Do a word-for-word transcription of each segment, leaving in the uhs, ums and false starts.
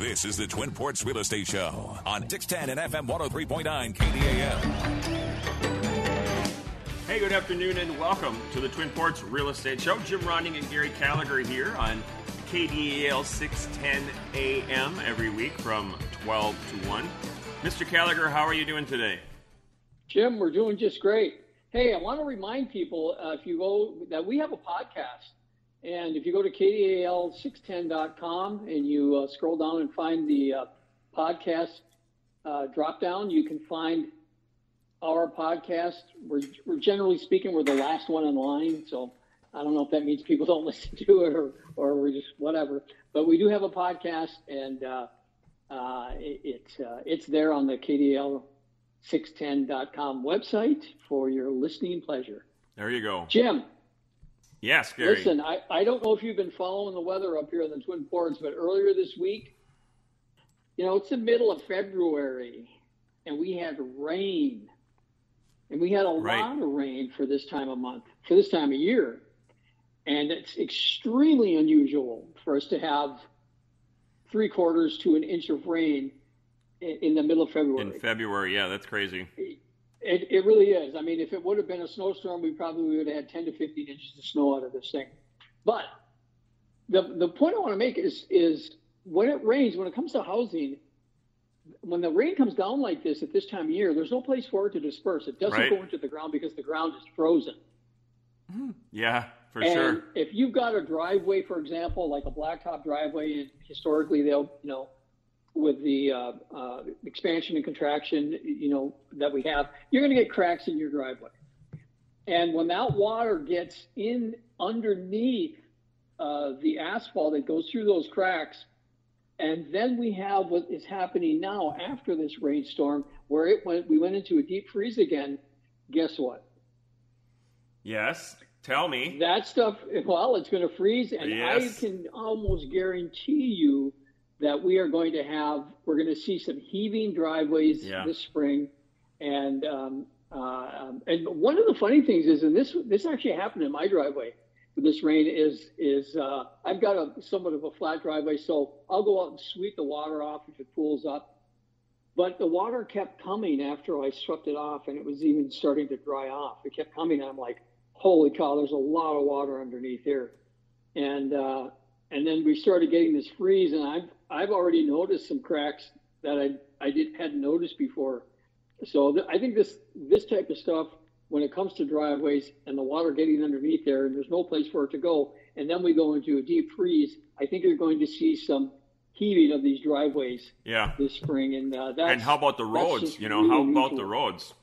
This is the Twin Ports Real Estate Show on six ten and F M one oh three point nine K D A L. Hey, good afternoon and welcome to the Twin Ports Real Estate Show. Jim Ronning and Gary Gallagher here on K D A L six ten a.m. every week from twelve to one. Mister Gallagher, how are you doing today? Jim, we're doing just great. Hey, I want to remind people uh, if you go that we have a podcast, and if you go to K D A L six ten dot com and you uh, scroll down and find the uh, podcast uh, drop down, you can find our podcast. We're, we're generally speaking, we're the last one online, so I don't know if that means people don't listen to it or, or we're just whatever, but we do have a podcast, and uh, uh, it, it's uh, it's there on the K D A L six ten dot com website for your listening pleasure. There you go. Jim. Yes, Gary. Listen, I, I don't know if you've been following the weather up here in the Twin Ports, but earlier this week, you know, it's the middle of February, and we had rain. And we had a right. lot of rain for this time of month, for this time of year. And it's extremely unusual for us to have three quarters to an inch of rain in the middle of February. In February, yeah, that's crazy. It, it really is. I mean, if it would have been a snowstorm, we probably would have had ten to fifteen inches of snow out of this thing. But the the point I want to make is is when it rains, when it comes to housing, when the rain comes down like this at this time of year, there's no place for it to disperse. It doesn't right. go into the ground because the ground is frozen. Mm-hmm. Yeah, for and sure. If you've got a driveway, for example, like a blacktop driveway, and historically they'll, you know, with the uh, uh, expansion and contraction, you know, that we have, you're going to get cracks in your driveway. And when that water gets in underneath uh, the asphalt, it goes through those cracks. And then we have what is happening now after this rainstorm, where it went, we went into a deep freeze again. Guess what? Yes. Tell me. That stuff, well, it's going to freeze. And yes. I can almost guarantee you that we are going to have, we're going to see some heaving driveways yeah. this spring. And um, uh, and one of the funny things is, and this this actually happened in my driveway with this rain, is is uh, I've got a somewhat of a flat driveway, so I'll go out and sweep the water off if it pools up. But the water kept coming after I swept it off, and it was even starting to dry off. It kept coming, and I'm like, holy cow, there's a lot of water underneath here. And uh, and then we started getting this freeze, and I've, I've already noticed some cracks that I, I didn't, hadn't noticed before. So th- I think this, this type of stuff, when it comes to driveways and the water getting underneath there and there's no place for it to go, and then we go into a deep freeze, I think you're going to see some heaving of these driveways yeah. this spring. And uh, that's, and how about the roads? You know, really how about unusual. the roads?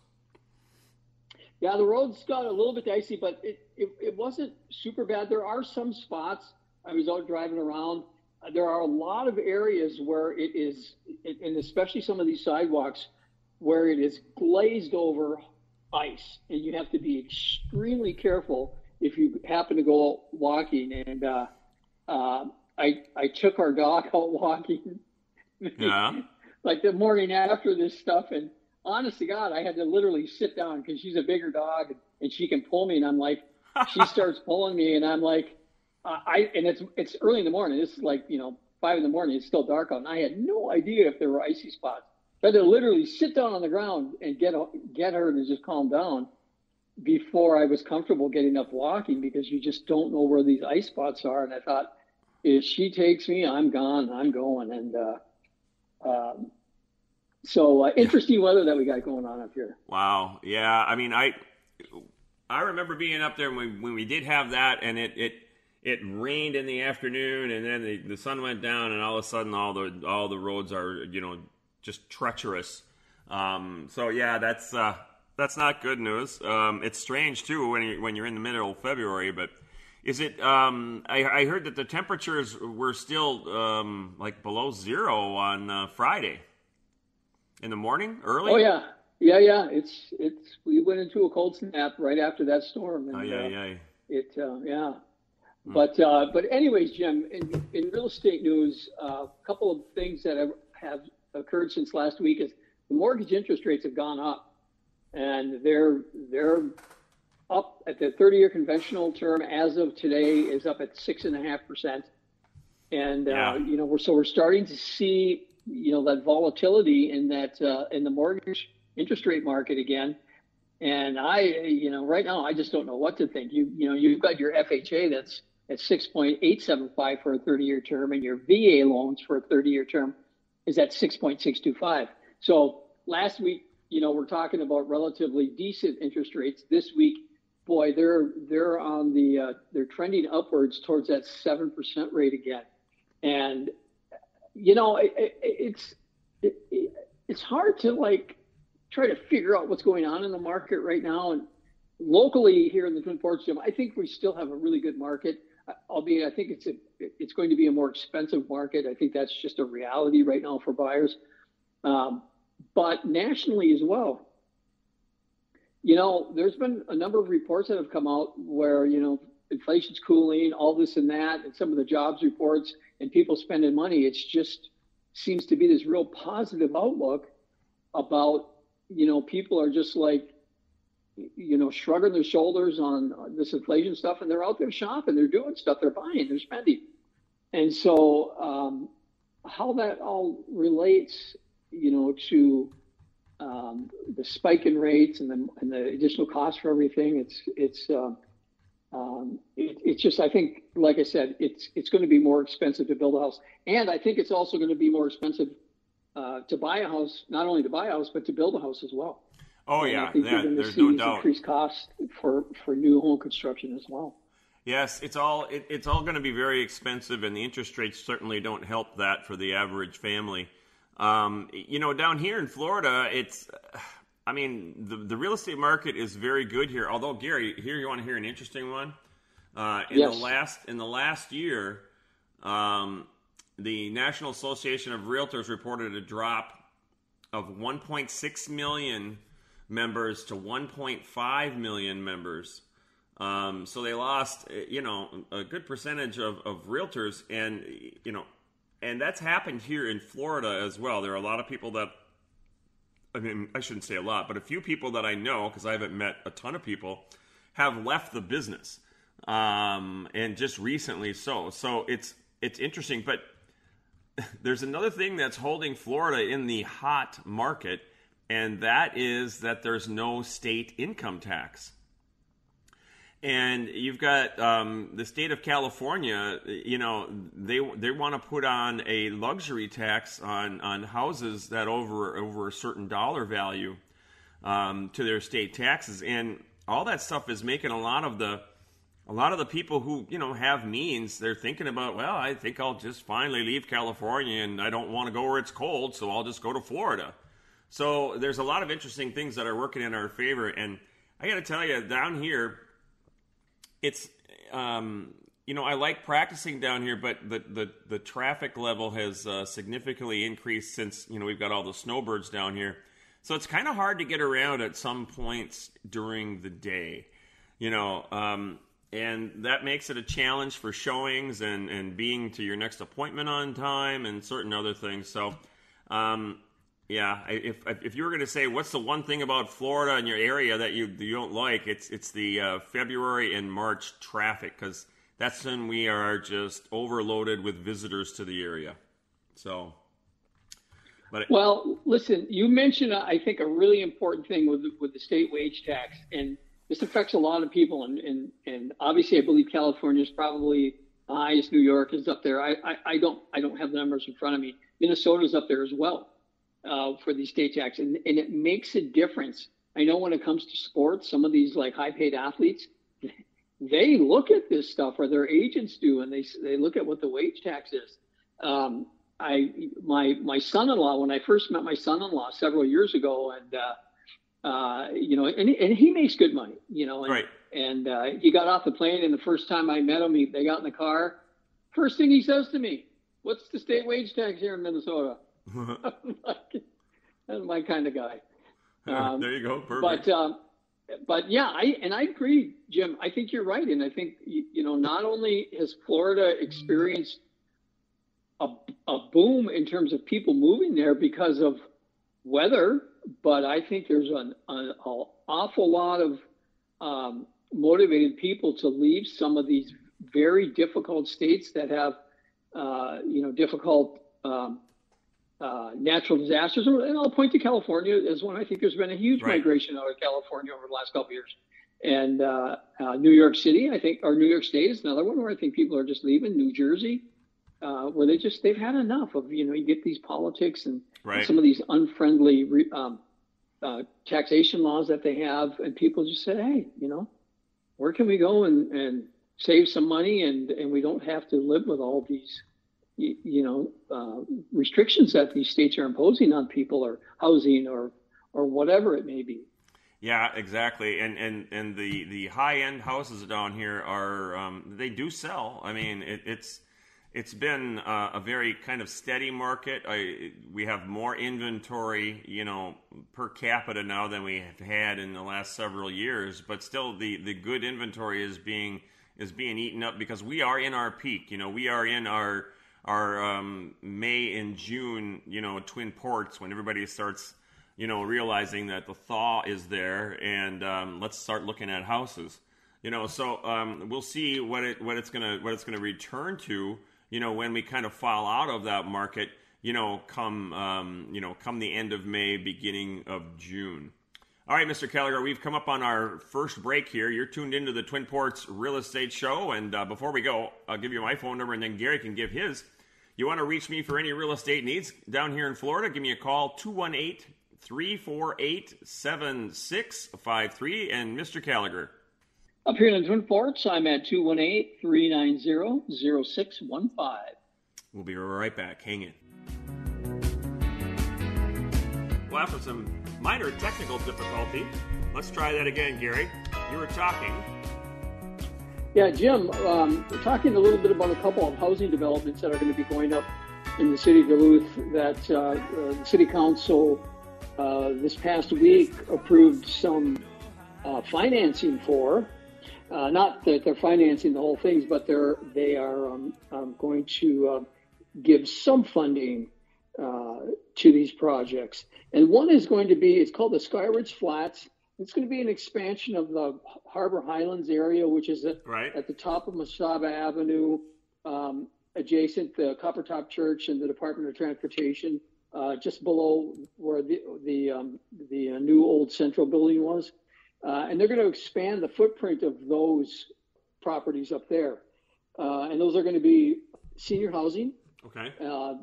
Yeah, the roads got a little bit dicey, but it, it, it wasn't super bad. There are some spots. I was out driving around. There are a lot of areas where it is, and especially some of these sidewalks, where it is glazed over ice, and you have to be extremely careful if you happen to go walking. And uh, uh, I I took our dog out walking, yeah. like the morning after this stuff, and honest to God, I had to literally sit down because she's a bigger dog, and she can pull me, and I'm like, she starts pulling me, and I'm like, Uh, I and it's it's early in the morning. This is like, you know, five in the morning. It's still dark out, and I had no idea if there were icy spots. I had to literally sit down on the ground and get get her to just calm down before I was comfortable getting up walking, because you just don't know where these ice spots are. And I thought, if she takes me, I'm gone. I'm going. And uh, um, so uh, interesting weather that we got going on up here. Wow. Yeah. I mean, I I remember being up there when we, when we did have that, and it. it It rained in the afternoon, and then the, the sun went down, and all of a sudden, all the all the roads are, you know, just treacherous. Um, so yeah, that's uh, that's not good news. Um, it's strange too when you, when you're in the middle of February. But is it? Um, I, I heard that the temperatures were still um, like below zero on uh, Friday in the morning, early. Oh yeah, yeah, yeah. It's it's we went into a cold snap right after that storm. And, oh yeah, uh, yeah. It uh, yeah. But uh, but anyways, Jim, in, in real estate news, a uh, couple of things that have, have occurred since last week is the mortgage interest rates have gone up, and they're they're up at the thirty-year conventional term as of today is up at six and a half percent, And, yeah. uh, you know, we're, so we're starting to see, you know, that volatility in that, uh, in the mortgage interest rate market again. And I, you know, right now, I just don't know what to think. You, you know, you've got your F H A that's at six point eight seven five for a thirty year term, and your V A loans for a thirty year term is at six point six two five. So last week, you know, we're talking about relatively decent interest rates. This week, boy, they're, they're on the, uh, they're trending upwards towards that seven percent rate again. And, you know, it, it, it's, it, it, it's hard to like try to figure out what's going on in the market right now. And locally here in the Twin Ports, Jim, I think we still have a really good market, albeit I think it's a, it's going to be a more expensive market. I think that's just a reality right now for buyers. Um, but nationally as well, you know, there's been a number of reports that have come out where, you know, inflation's cooling, all this and that, and some of the jobs reports and people spending money. It's just seems to be this real positive outlook about, you know, people are just like, you know, shrugging their shoulders on this inflation stuff, and they're out there shopping, they're doing stuff, they're buying, they're spending. And so um, how that all relates, you know, to um, the spike in rates and the, and the additional cost for everything, it's, it's, uh, Um, it, it's just, I think, like I said, it's it's going to be more expensive to build a house. And I think it's also going to be more expensive uh, to buy a house, not only to buy a house, but to build a house as well. Oh, yeah. yeah there's no doubt. Increased costs for, for new home construction as well. Yes, it's all it, it's all going to be very expensive, and the interest rates certainly don't help that for the average family. Um, you know, down here in Florida, it's... Uh, I mean, the, the real estate market is very good here. Although, Gary, here you want to hear an interesting one. Uh, in yes. the last in the last year, um, the National Association of Realtors reported a drop of one point six million members to one point five million members. Um, so they lost, you know, a good percentage of, of realtors, and you know, and that's happened here in Florida as well. There are a lot of people that. I mean, I shouldn't say a lot, but a few people that I know, because I haven't met a ton of people, have left the business, um, and just recently. So, so it's it's interesting. But there's another thing that's holding Florida in the hot market, and that is that there's no state income tax. And you've got um, the state of California. You know, they they want to put on a luxury tax on, on houses that over over a certain dollar value um, to their state taxes, and all that stuff is making a lot of the a lot of the people who, you know, have means. They're thinking about, well, I think I'll just finally leave California, and I don't want to go where it's cold, so I'll just go to Florida. So there's a lot of interesting things that are working in our favor, and I got to tell you, down here. It's, um, you know, I like practicing down here, but the, the, the traffic level has uh, significantly increased since, you know, we've got all the snowbirds down here. So it's kind of hard to get around at some points during the day, you know, um, and that makes it a challenge for showings and, and being to your next appointment on time and certain other things. So, um, yeah, if if you were going to say what's the one thing about Florida and your area that you you don't like, it's it's the uh, February and March traffic, because that's when we are just overloaded with visitors to the area. So, but it, well, listen, you mentioned uh, I think a really important thing with with the state wage tax, and this affects a lot of people, and and, and obviously I believe California is probably the highest. New York is up there. I, I I don't I don't have the numbers in front of me. Minnesota's up there as well. Uh, for these state tax, and, and it makes a difference. I know when it comes to sports, some of these like high-paid athletes, they look at this stuff, or their agents do, and they they look at what the wage tax is. Um, I my my son-in-law, when I first met my son-in-law several years ago, and uh, uh, you know, and and he makes good money, you know, and, right. and uh, he got off the plane, and the first time I met him, he, they got in the car. First thing he says to me, "What's the state wage tax here in Minnesota?" That's my kind of guy. Um, there you go. Perfect. But, um, but yeah, I, and I agree, Jim, I think you're right. And I think, you, you know, not only has Florida experienced a, a boom in terms of people moving there because of weather, but I think there's an, an, an awful lot of um, motivated people to leave some of these very difficult states that have uh, you know, difficult um, uh, natural disasters. And I'll point to California as one. I think there's been a huge right. migration out of California over the last couple of years. And uh, uh, New York City, I think, or New York State is another one where I think people are just leaving. New Jersey, uh, where they just, they've had enough of, you know, you get these politics and, right. and some of these unfriendly re- um, uh, taxation laws that they have. And people just said, hey, you know, where can we go and, and save some money and, and we don't have to live with all these, you, you know, uh, restrictions that these states are imposing on people or housing or, or whatever it may be. Yeah, exactly. And and, and the, the high-end houses down here are, um, they do sell. I mean, it, it's it's been uh, a very kind of steady market. I, we have more inventory, you know, per capita now than we have had in the last several years. But still, the, the good inventory is being is being eaten up because we are in our peak. You know, we are in our, our um, May and June, you know, Twin Ports when everybody starts, you know, realizing that the thaw is there, and um, let's start looking at houses. You know, so um, we'll see what it what it's gonna what it's gonna return to. You know, when we kind of fall out of that market. You know, come um, you know come the end of May, beginning of June. All right, Mister Gallagher, we've come up on our first break here. You're tuned into the Twin Ports Real Estate Show, and uh, before we go, I'll give you my phone number, and then Gary can give his. You want to reach me for any real estate needs down here in Florida? Give me a call two one eight, three four eight, seven six five three. And Mister Gallagher, up here in the Twin Ports, I'm at two one eight, three nine zero, zero six one five. We'll be right back. Hang in. Well, after some minor technical difficulty, let's try that again, Gary. You were talking. Yeah, Jim, um, we're talking a little bit about a couple of housing developments that are going to be going up in the city of Duluth that uh, uh, the city council Uh, this past week approved some uh, financing for, uh, not that they're financing the whole things, but they're, they are um, um, going to uh, give some funding uh, to these projects. And one is going to be, it's called the Sky Ridge Flats. It's going to be an expansion of the Harbor Highlands area, which is at, right. at the top of Masaba Avenue, um, adjacent to the Copper Top Church and the Department of Transportation. Uh, just below where the the um, the uh, new old central building was, uh, and they're going to expand the footprint of those properties up there, uh, and those are going to be senior housing, okay, uh,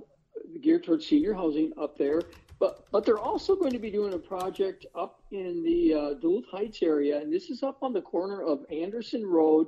geared towards senior housing up there. But but they're also going to be doing a project up in the uh, Duluth Heights area, and this is up on the corner of Anderson Road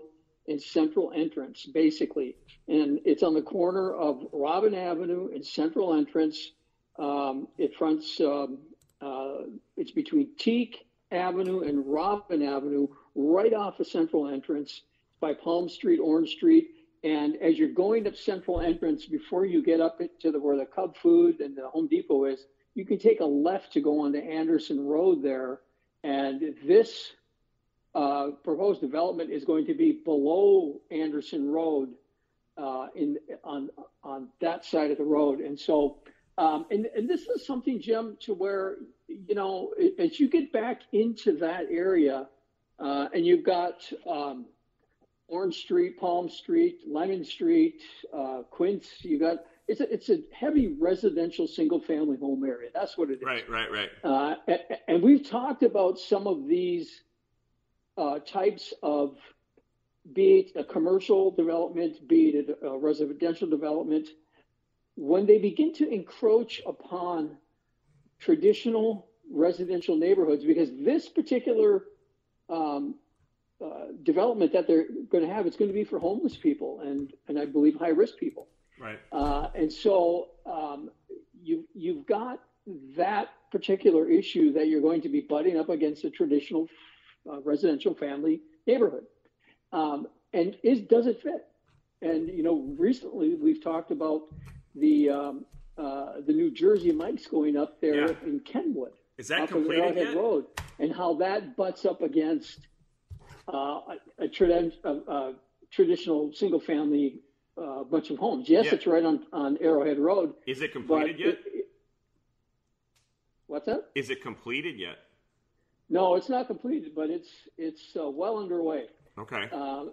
and Central Entrance, basically, and it's on the corner of Robin Avenue and Central Entrance. Um, it fronts, um, uh, it's between Teak Avenue and Robin Avenue, right off the Central Entrance by Palm Street, Orange Street. And as you're going up Central Entrance, before you get up to the, where the Cub Food and the Home Depot is, you can take a left to go onto Anderson Road there. And this uh, proposed development is going to be below Anderson Road uh, in on on that side of the road. And so... Um, and, and this is something, Jim, to where, you know, as you get back into that area uh, and you've got um, Orange Street, Palm Street, Lemon Street, uh, Quince, you got, it's a, it's a heavy residential single family home area. That's what it is. Right, right, right. Uh, and, and we've talked about some of these uh, types of, be it a commercial development, be it a, a residential development. When they begin to encroach upon traditional residential neighborhoods, because this particular um, uh, development that they're going to have, it's going to be for homeless people and, and I believe high-risk people. Right. Uh, and so um, you, you've got that particular issue that you're going to be butting up against a traditional uh, residential family neighborhood. Um, and is does it fit? And, you know, recently we've talked about the um, uh, the New Jersey Mike's going up there yeah. in Kenwood. Is that completed yet? Off of Arrowhead Road, and how that butts up against uh, a, tra- a, a traditional single-family uh, bunch of homes. Yes, yeah. It's right on, on Arrowhead Road. Is it completed yet? It, it, what's that? Is it completed yet? No, it's not completed, but it's it's uh, well underway. Okay. Uh,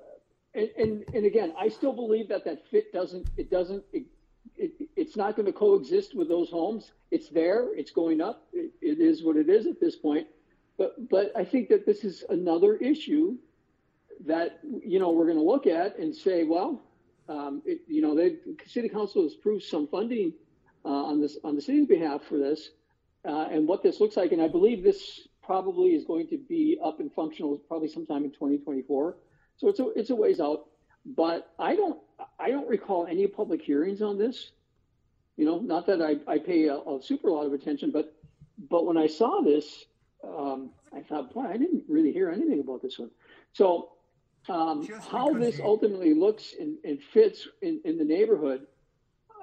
And, and, and again, I still believe that that fit doesn't, it doesn't, it, it, it's not going to coexist with those homes. It's there, it's going up. It, it is what it is at this point. But, but I think that this is another issue that, you know, we're going to look at and say, well, um, it, you know, the city council has approved some funding uh, on this, on the city's behalf for this uh, and what this looks like. And I believe this probably is going to be up and functional probably sometime in twenty twenty-four. So it's a, it's a ways out, but I don't, I don't recall any public hearings on this, you know, not that I, I pay a, a super lot of attention, but, but when I saw this, um, I thought, boy, I didn't really hear anything about this one. So um, how this ultimately looks and, and fits in, in the neighborhood,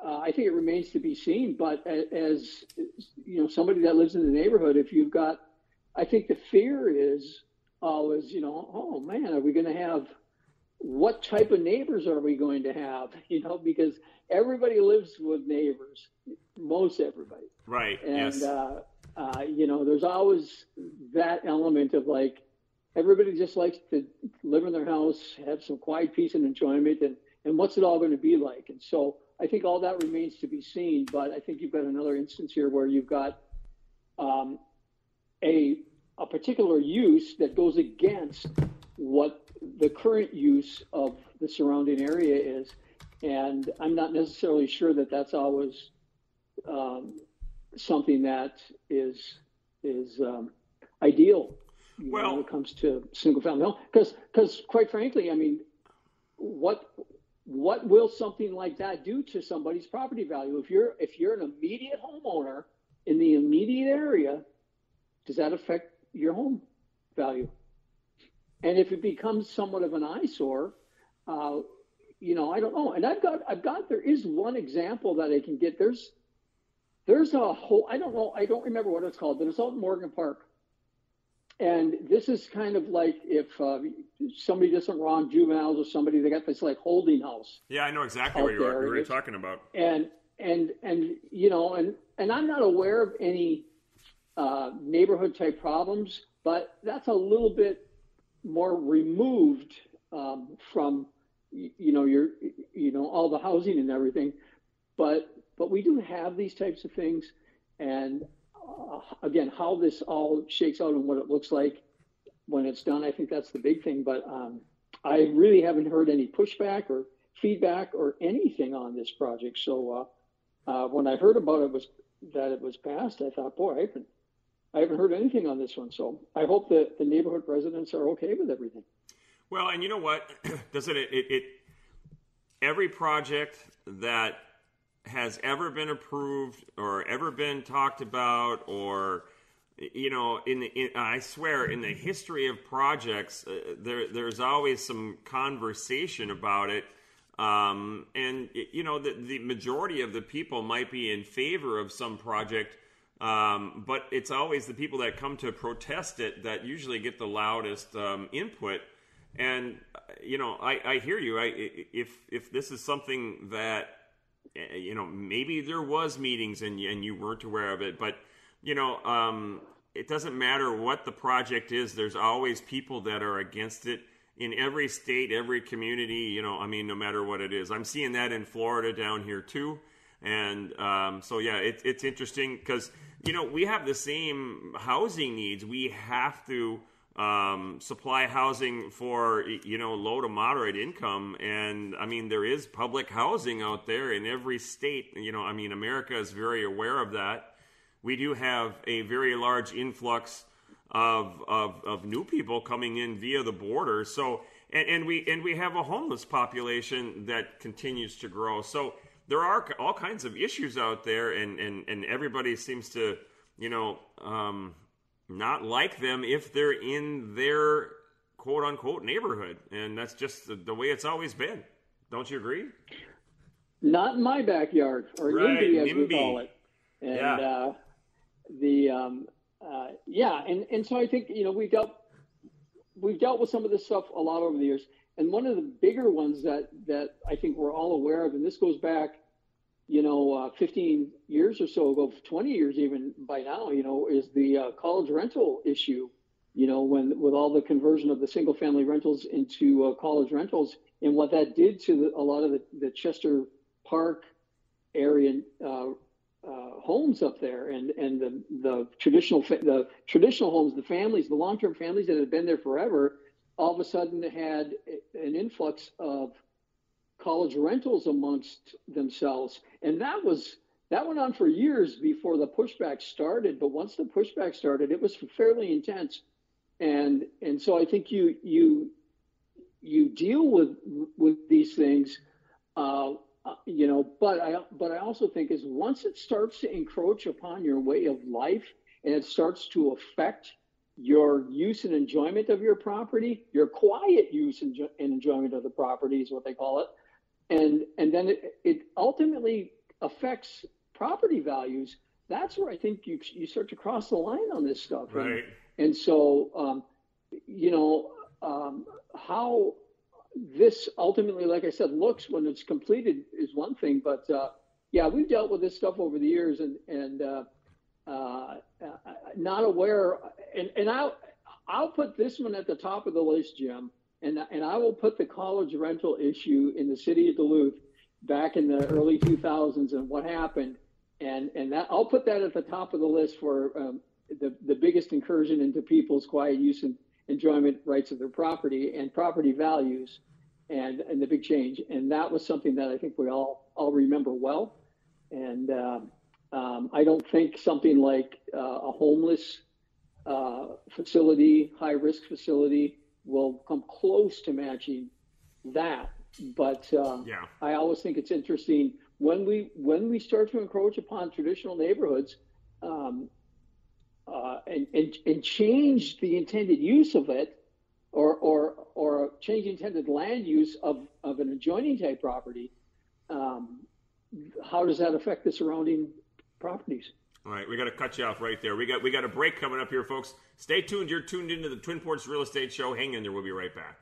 uh, I think it remains to be seen. But as, you know, somebody that lives in the neighborhood, if you've got, I think the fear is always, you know, oh man, are we going to have, what type of neighbors are we going to have? You know, because everybody lives with neighbors, most everybody. Right. And, yes. uh, Uh, you know, there's always that element of like, everybody just likes to live in their house, have some quiet peace and enjoyment, and, and what's it all going to be like? And so I think all that remains to be seen, but I think you've got another instance here where you've got um, a, a particular use that goes against what the current use of the surrounding area is. And I'm not necessarily sure that that's always um, something that is is um, ideal well, know, when it comes to single family home, because because quite frankly, I mean, what what will something like that do to somebody's property value? If you're if you're an immediate homeowner in the immediate area, does that affect your home value? And if it becomes somewhat of an eyesore, uh, you know, I don't know. And I've got I've got there is one example that I can get. There's There's a whole, I don't know, I don't remember what it's called, but it's out in Morgan Park. And this is kind of like if uh, somebody does some wrong juveniles or somebody, they got this like holding house. Yeah, I know exactly what you are, what you're talking about. And, and, and you know, and, and I'm not aware of any uh, neighborhood type problems, but that's a little bit more removed um, from, you know, your, you know, all the housing and everything. But But we do have these types of things. And uh, again, how this all shakes out and what it looks like when it's done, I think that's the big thing. But um, I really haven't heard any pushback or feedback or anything on this project. So uh, uh, when I heard about it was that it was passed, I thought, boy, I haven't, I haven't heard anything on this one. So I hope that the neighborhood residents are okay with everything. Well, and you know what? Doesn't it, it, it, every project that has ever been approved or ever been talked about, or you know, in the in, I swear in the history of projects, uh, there there's always some conversation about it, um, and you know, the, the majority of the people might be in favor of some project, um, but it's always the people that come to protest it that usually get the loudest um, input. And you know, I, I hear you. I if if this is something that, you know, maybe there was meetings and and you weren't aware of it, but you know, um, it doesn't matter what the project is. There's always people that are against it in every state, every community. You know, I mean, no matter what it is, I'm seeing that in Florida down here too. And um, so yeah, it's it's interesting because you know we have the same housing needs. We have to um, supply housing for, you know, low to moderate income. And I mean, there is public housing out there in every state. You know, I mean, America is very aware of that. We do have a very large influx of, of, of new people coming in via the border. So, and, and we, and we have a homeless population that continues to grow. So there are all kinds of issues out there, and, and, and everybody seems to, you know, um, not like them if they're in their quote unquote neighborhood. And that's just the, the way it's always been. Don't you agree? Not in my backyard, or right, NIMBY as NIMBY. We call it. And, yeah. uh, the, um, uh, yeah. And, and so I think, you know, we've dealt, we've dealt with some of this stuff a lot over the years. And one of the bigger ones that, that I think we're all aware of, and this goes back, you know, uh, fifteen years or so ago, twenty years even by now, you know, is the uh, college rental issue you know, when with all the conversion of the single family rentals into uh, college rentals, and what that did to the, a lot of the, the Chester Park area uh, uh, homes up there, and, and the, the traditional the traditional homes, the families, the long-term families that had been there forever, all of a sudden had an influx of college rentals amongst themselves. And that was that went on for years before the pushback started. But once the pushback started, it was fairly intense. And and so I think you you you deal with with these things, uh, you know, but I but I also think is once it starts to encroach upon your way of life and it starts to affect your use and enjoyment of your property, your quiet use and enjoyment of the property is what they call it. And and then it, it ultimately affects property values. That's where I think you you start to cross the line on this stuff. Right. And, and so, um, you know, um, how this ultimately, like I said, looks when it's completed is one thing. But, uh, yeah, we've dealt with this stuff over the years and, and uh, uh, not aware. And, and I'll, I'll put this one at the top of the list, Jim. And, and I will put the college rental issue in the city of Duluth back in the early two thousands and what happened. And, and that I'll put that at the top of the list for um, the, the biggest incursion into people's quiet use and enjoyment rights of their property and property values and, and the big change. And that was something that I think we all, all remember well. And um, um, I don't think something like uh, a homeless uh, facility, high risk facility will come close to matching that. But uh, yeah. I always think it's interesting when we when we start to encroach upon traditional neighborhoods um, uh, and, and and change the intended use of it, or or or change intended land use of, of an adjoining type property. Um, how does that affect the surrounding properties? All right, we got to cut you off right there. We got we got a break coming up here, folks. Stay tuned. You're tuned into the Twin Ports Real Estate Show. Hang in there. We'll be right back.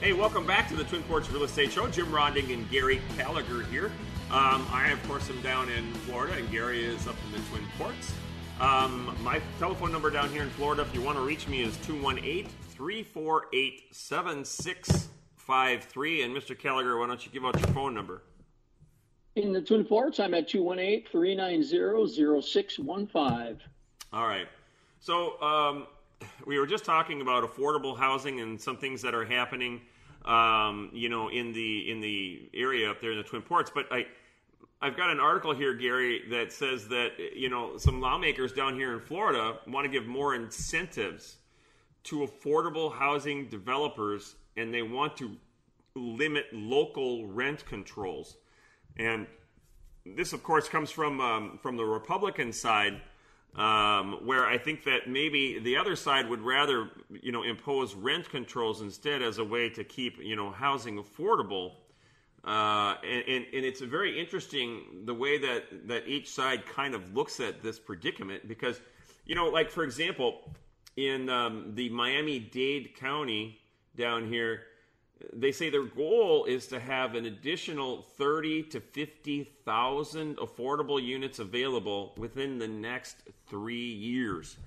Hey, welcome back to the Twin Ports Real Estate Show. Jim Ronding and Gary Gallagher here. Um, I, of course, am down in Florida, and Gary is up in the Twin Ports. Um, my telephone number down here in Florida, if you want to reach me, is two one eight, three four eight, seven six five three. And, Mister Gallagher, why don't you give out your phone number? In the Twin Ports, I'm at two one eight, three nine zero, zero six one five. All right. So um, we were just talking about affordable housing and some things that are happening Um, you know, in the in the area up there in the Twin Ports. But I, I've got an article here, Gary, that says that, you know, some lawmakers down here in Florida want to give more incentives to affordable housing developers, and they want to limit local rent controls. And this, of course, comes from um, from the Republican side, Um, where I think that maybe the other side would rather, you know, impose rent controls instead as a way to keep, you know, housing affordable. Uh, and, and, and it's very interesting the way that, that each side kind of looks at this predicament because, you know, like, for example, in um, the Miami-Dade County down here, they say their goal is to have an additional thirty to fifty thousand affordable units available within the next three years.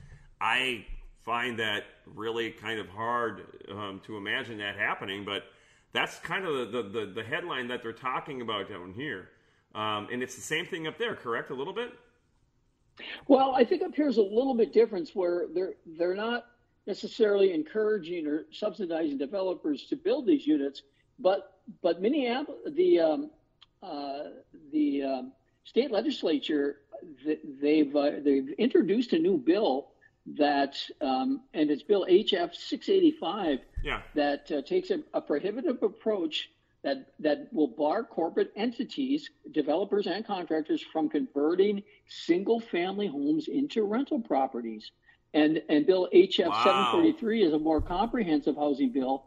I find that really kind of hard um, to imagine that happening, but that's kind of the, the, the headline that they're talking about down here. Um, and it's the same thing up there, correct, a little bit? Well, I think up here is a little bit different where they're they're not necessarily encouraging or subsidizing developers to build these units, but but Minneapolis, the um, uh, the um, state legislature, they've uh, they've introduced a new bill that um, and it's bill H F six eighty-five yeah. that uh, takes a, a prohibitive approach that that will bar corporate entities, developers and contractors from converting single family homes into rental properties. And and bill H F wow. seven thirty-three is a more comprehensive housing bill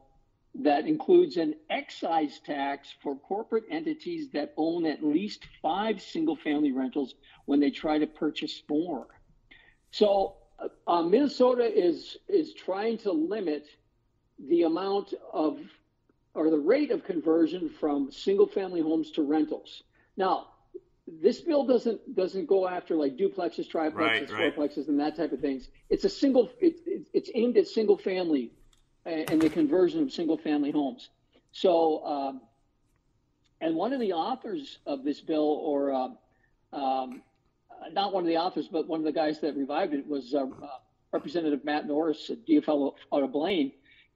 that includes an excise tax for corporate entities that own at least five single-family rentals when they try to purchase more. So uh, Minnesota is is trying to limit the amount of or the rate of conversion from single-family homes to rentals. Now, This bill doesn't doesn't go after like duplexes, triplexes, right, right. fourplexes, and that type of things. It's a single. It, it, it's aimed at single family, and the conversion of single family homes. So, um, and one of the authors of this bill, or um, um, not one of the authors, but one of the guys that revived it was uh, uh, Representative Matt Norris, a D F L out of Blaine.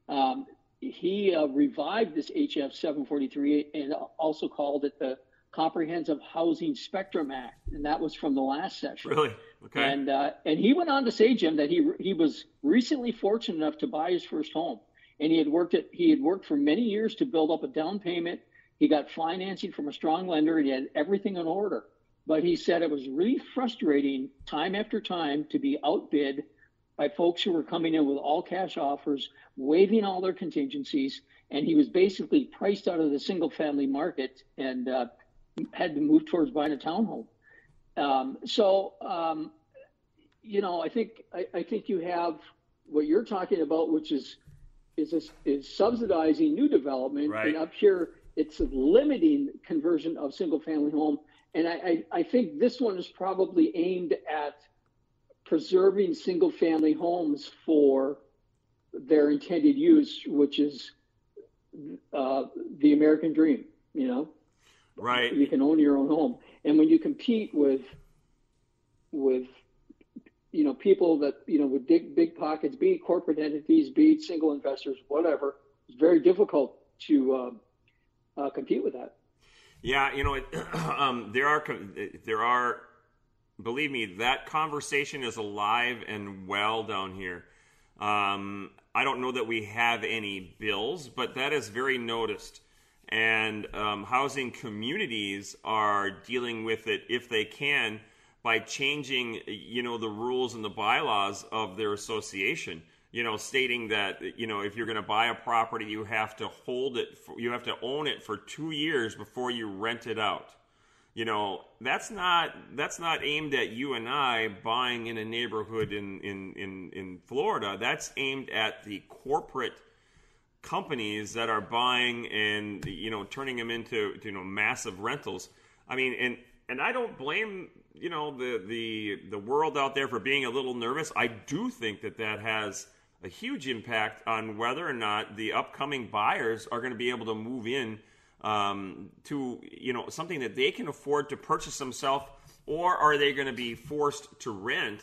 Um, he uh, revived this H F seven forty-three and also called it the Comprehensive Housing Spectrum Act, and that was from the last session. Really? Okay. And uh, and he went on to say, Jim, that he he was recently fortunate enough to buy his first home, and he had worked at he had worked for many years to build up a down payment. He got financing from a strong lender, and he had everything in order. But he said it was really frustrating time after time to be outbid by folks who were coming in with all cash offers, waiving all their contingencies, and he was basically priced out of the single family market and uh, had to move towards buying a townhome. Um, so, um, you know, I think I, I think you have what you're talking about, which is is this, is subsidizing new development, right. And up here it's limiting conversion of single family home. And I, I, I think this one is probably aimed at preserving single family homes for their intended use, which is uh, the American dream, you know. Right. You can own your own home. And when you compete with, with, you know, people that, you know, with big, big pockets, be it corporate entities, be it single investors, whatever, it's very difficult to uh, uh, compete with that. Yeah. You know, it, um, there are, there are, believe me, that conversation is alive and well down here. Um, I don't know that we have any bills, but that is very noticed. And um, housing communities are dealing with it, if they can, by changing, you know, the rules and the bylaws of their association, you know, stating that, you know, if you're going to buy a property, you have to hold it, for, you have to own it for two years before you rent it out. You know, that's not that's not aimed at you and I buying in a neighborhood in, in, in, in Florida. That's aimed at the corporate companies that are buying and, you know, turning them into, you know, massive rentals. I mean, and and I don't blame, you know, the the the world out there for being a little nervous. I do think that that has a huge impact on whether or not the upcoming buyers are going to be able to move in um, to, you know, something that they can afford to purchase themselves, or are they going to be forced to rent,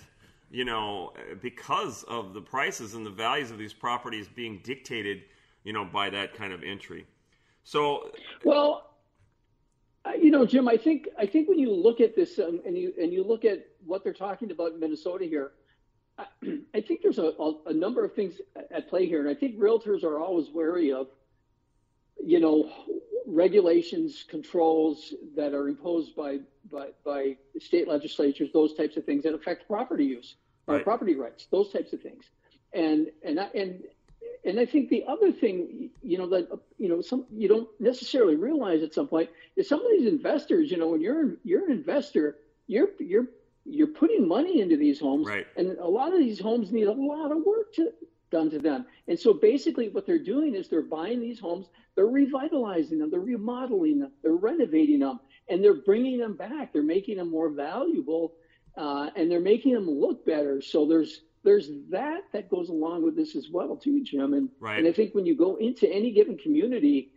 you know, because of the prices and the values of these properties being dictated, you know, by that kind of entry. So, well, you know, Jim, I think, I think when you look at this um, and you, and you look at what they're talking about in Minnesota here, I, I think there's a, a, a number of things at play here. And I think realtors are always wary of, you know, regulations, controls that are imposed by, by, by state legislatures, those types of things that affect property use, or right. property rights, those types of things. And, and, I, and, And I think the other thing, you know, that, you know, some, you don't necessarily realize at some point is some of these investors, you know, when you're, you're an investor, you're, you're, you're putting money into these homes, right. And a lot of these homes need a lot of work to, done to them. And so basically what they're doing is they're buying these homes, they're revitalizing them, they're remodeling them, they're renovating them, and they're bringing them back. They're making them more valuable, uh, and they're making them look better. So there's, There's that that goes along with this as well, too, Jim. And, right. and I think when you go into any given community,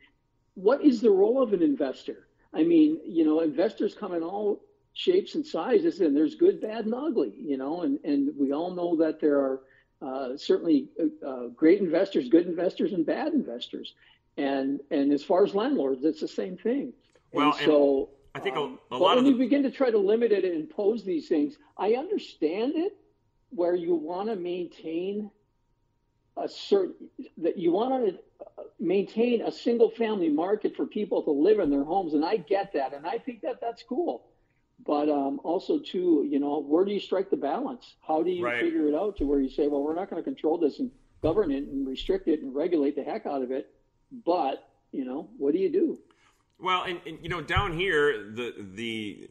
what is the role of an investor? I mean, you know, investors come in all shapes and sizes, and there's good, bad, and ugly, you know. And, and we all know that there are uh, certainly uh, great investors, good investors, and bad investors. And and as far as landlords, it's the same thing. Well, and so and I think a, a um, lot but of when the... you begin to try to limit it and impose these things, I understand it. Where you want to maintain a certain that you want to maintain a single family market for people to live in their homes, and I get that, and I think that that's cool. But um, also, too, you know, where do you strike the balance? How do you right. figure it out to where you say, well, we're not going to control this and govern it and restrict it and regulate the heck out of it, but you know, what do you do? Well, and, and you know, down here, the the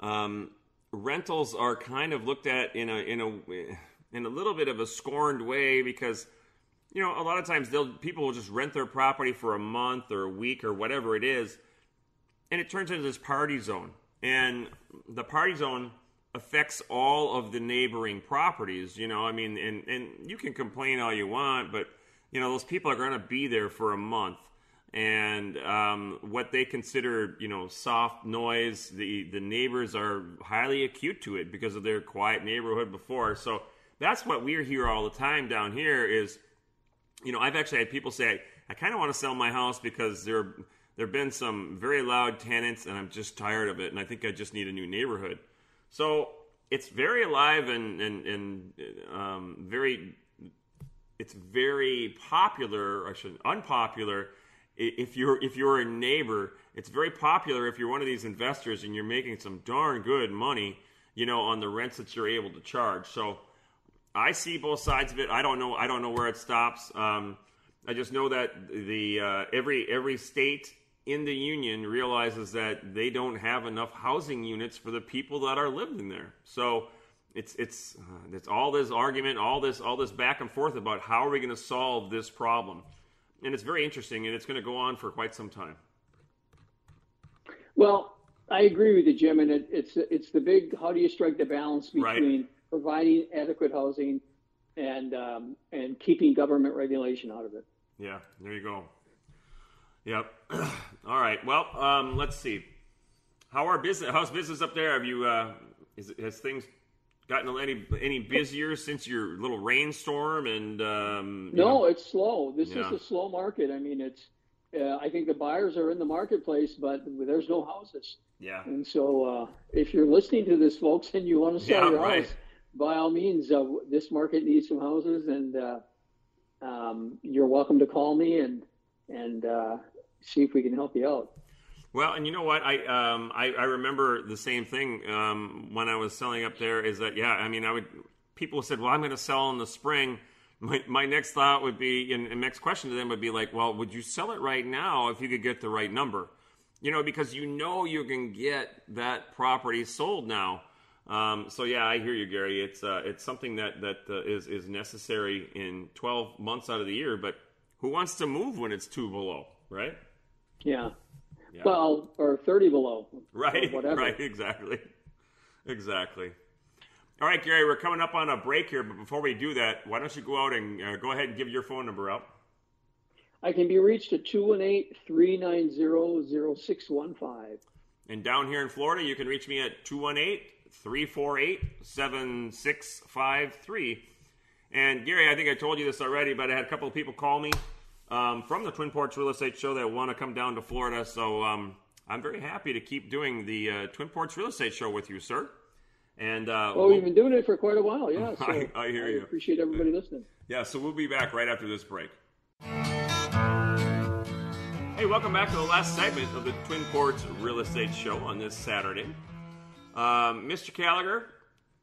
um. rentals are kind of looked at in a in a in a little bit of a scorned way, because you know, a lot of times they'll people will just rent their property for a month or a week or whatever it is, and it turns into this party zone. And the party zone affects all of the neighboring properties, you know, I mean, and, and you can complain all you want, but, you know, those people are going to be there for a month. And um, what they consider, you know, soft noise, the, the neighbors are highly acute to it because of their quiet neighborhood before. So that's what we hear all the time down here is, you know, I've actually had people say, I, I kind of want to sell my house because there there have been some very loud tenants and I'm just tired of it. And I think I just need a new neighborhood. So it's very alive and, and, and um, very, it's very popular, or I should unpopular. If you're if you're a neighbor, it's very popular if you're one of these investors and you're making some darn good money, you know, on the rents that you're able to charge. So I see both sides of it. I don't know. I don't know where it stops. Um, I just know that the uh, every every state in the union realizes that they don't have enough housing units for the people that are living there. So it's it's uh, it's all this argument, all this all this back and forth about how are we going to solve this problem. And it's very interesting, and it's going to go on for quite some time. Well, I agree with you, Jim, and it, it's it's the big, how do you strike the balance between right. providing adequate housing and um, and keeping government regulation out of it. Yeah, there you go. Yep. All right. Well, um, let's see. How are business? How's business up there? Have you? Uh, is, has things gotten any any busier since your little rainstorm? And um, no, know. It's slow. This yeah. is a slow market. I mean, it's. Uh, I think the buyers are in the marketplace, but there's no houses. Yeah. And so, uh, if you're listening to this, folks, and you want to sell yeah, your right. house, by all means, uh, this market needs some houses, and uh, um, you're welcome to call me and and. Uh, see if we can help you out. Well, and you know what? I um I, I remember the same thing um when I was selling up there is that, yeah, I mean, I would people said, well, I'm going to sell in the spring. My, my next thought would be, and, and next question to them would be like, well, would you sell it right now if you could get the right number? You know, because you know you can get that property sold now. Um, so, yeah, I hear you, Gary. It's uh, it's something that, that uh, is, is necessary in twelve months out of the year. But who wants to move when it's two below, right? Yeah. yeah. Well, or thirty below. Right. Whatever. Right. Exactly. Exactly. All right, Gary, we're coming up on a break here, but before we do that, why don't you go out and uh, go ahead and give your phone number out? I can be reached at two one eight, three nine zero, zero six one five. And down here in Florida, you can reach me at two one eight, three four eight, seven six five three. And Gary, I think I told you this already, but I had a couple of people call me Um, from the Twin Ports Real Estate Show that want to come down to Florida. So um, I'm very happy to keep doing the uh, Twin Ports Real Estate Show with you, sir. And uh, well, we've been doing it for quite a while, yeah. So I, I hear I you. Appreciate everybody listening. Yeah, so we'll be back right after this break. Hey, welcome back to the last segment of the Twin Ports Real Estate Show on this Saturday. Um, Mister Gallagher,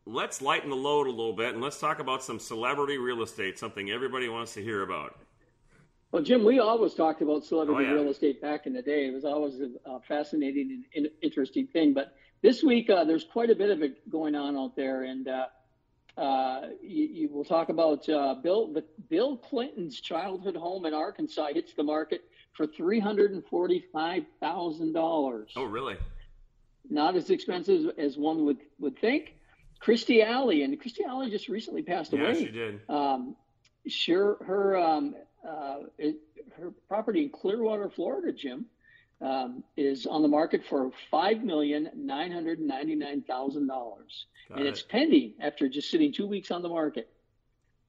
let's lighten the load a little bit and let's talk about some celebrity real estate, something everybody wants to hear about. Well, Jim, we always talked about celebrity oh, yeah. real estate back in the day. It was always a fascinating and interesting thing. But this week, uh, there's quite a bit of it going on out there. And uh, uh, you, you will talk about uh, Bill Bill Clinton's childhood home in Arkansas hits the market for three hundred forty-five thousand dollars. Oh, really? Not as expensive as one would, would think. Christy Alley, and Christy Alley just recently passed away. Yeah, she did. Um, sure, her... Um, Uh, it, her property in Clearwater, Florida, Jim, um, is on the market for five million, nine hundred ninety-nine thousand dollars. And it's pending after just sitting two weeks on the market.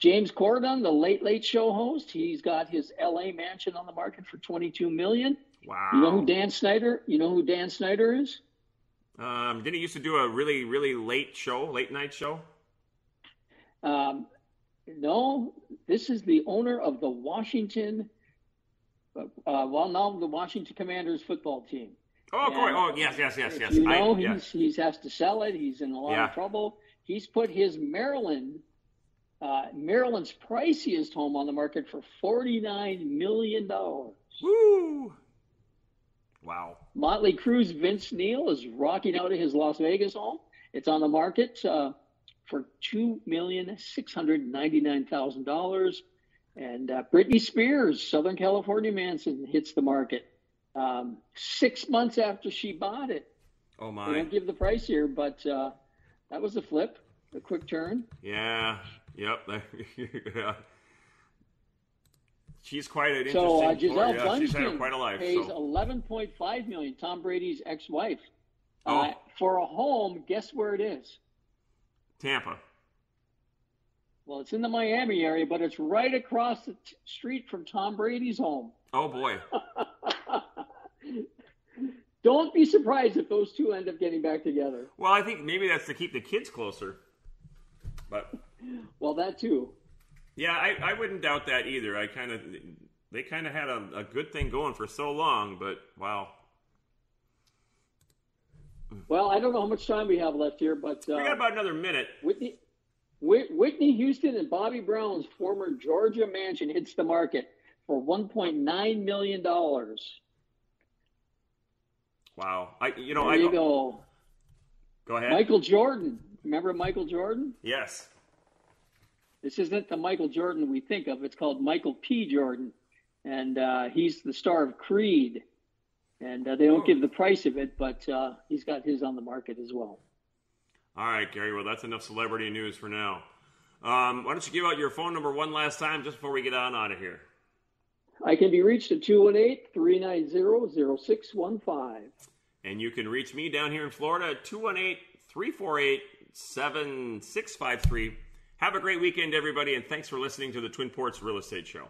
James Corden, the Late Late Show host, he's got his L A mansion on the market for twenty-two million dollars. Wow. You know who Dan Snyder, you know who Dan Snyder is? Um, didn't he used to do a really, really late show, late night show? Um, No, this is the owner of the Washington, uh, well, now the Washington Commanders football team. Oh, great. Oh, yes, yes, yes, yes. You know, I, yes. He's, he's has to sell it. He's in a lot yeah. of trouble. He's put his Maryland, uh, Maryland's priciest home on the market for forty-nine million dollars. Woo! Wow. Motley Crue's Vince Neil is rocking out of his Las Vegas home. It's on the market, uh, for two million, six hundred ninety-nine thousand dollars. And uh, Britney Spears, Southern California mansion, hits the market um, six months after she bought it. Oh my! I won't give the price here, but uh, that was a flip, a quick turn. Yeah. Yep. Yeah. She's quite an interesting. So uh, Gisele yeah, Bundchen had quite a life, pays so. eleven point five million dollars, Tom Brady's ex-wife, oh. uh, for a home. Guess where it is? Tampa. Well, it's in the Miami area, but it's right across the t- street from Tom Brady's home. Oh boy! Don't be surprised if those two end up getting back together. Well, I think maybe that's to keep the kids closer. But well, that too. Yeah, I, I wouldn't doubt that either. I kind of, they kind of had a, a good thing going for so long, but wow. Well, I don't know how much time we have left here, but uh, we got about another minute. Whitney, Whitney Houston and Bobby Brown's former Georgia mansion hits the market for one point nine million dollars. Wow. I, you know, there I you go. Go ahead. Michael Jordan. Remember Michael Jordan? Yes. This isn't the Michael Jordan we think of. It's called Michael P. Jordan, and uh, he's the star of Creed. And uh, they don't oh. give the price of it, but uh, he's got his on the market as well. All right, Gary. Well, that's enough celebrity news for now. Um, why don't you give out your phone number one last time just before we get on out of here? I can be reached at two one eight, three nine zero, zero six one five. And you can reach me down here in Florida at two one eight, three four eight, seven six five three. Have a great weekend, everybody, and thanks for listening to the Twin Ports Real Estate Show.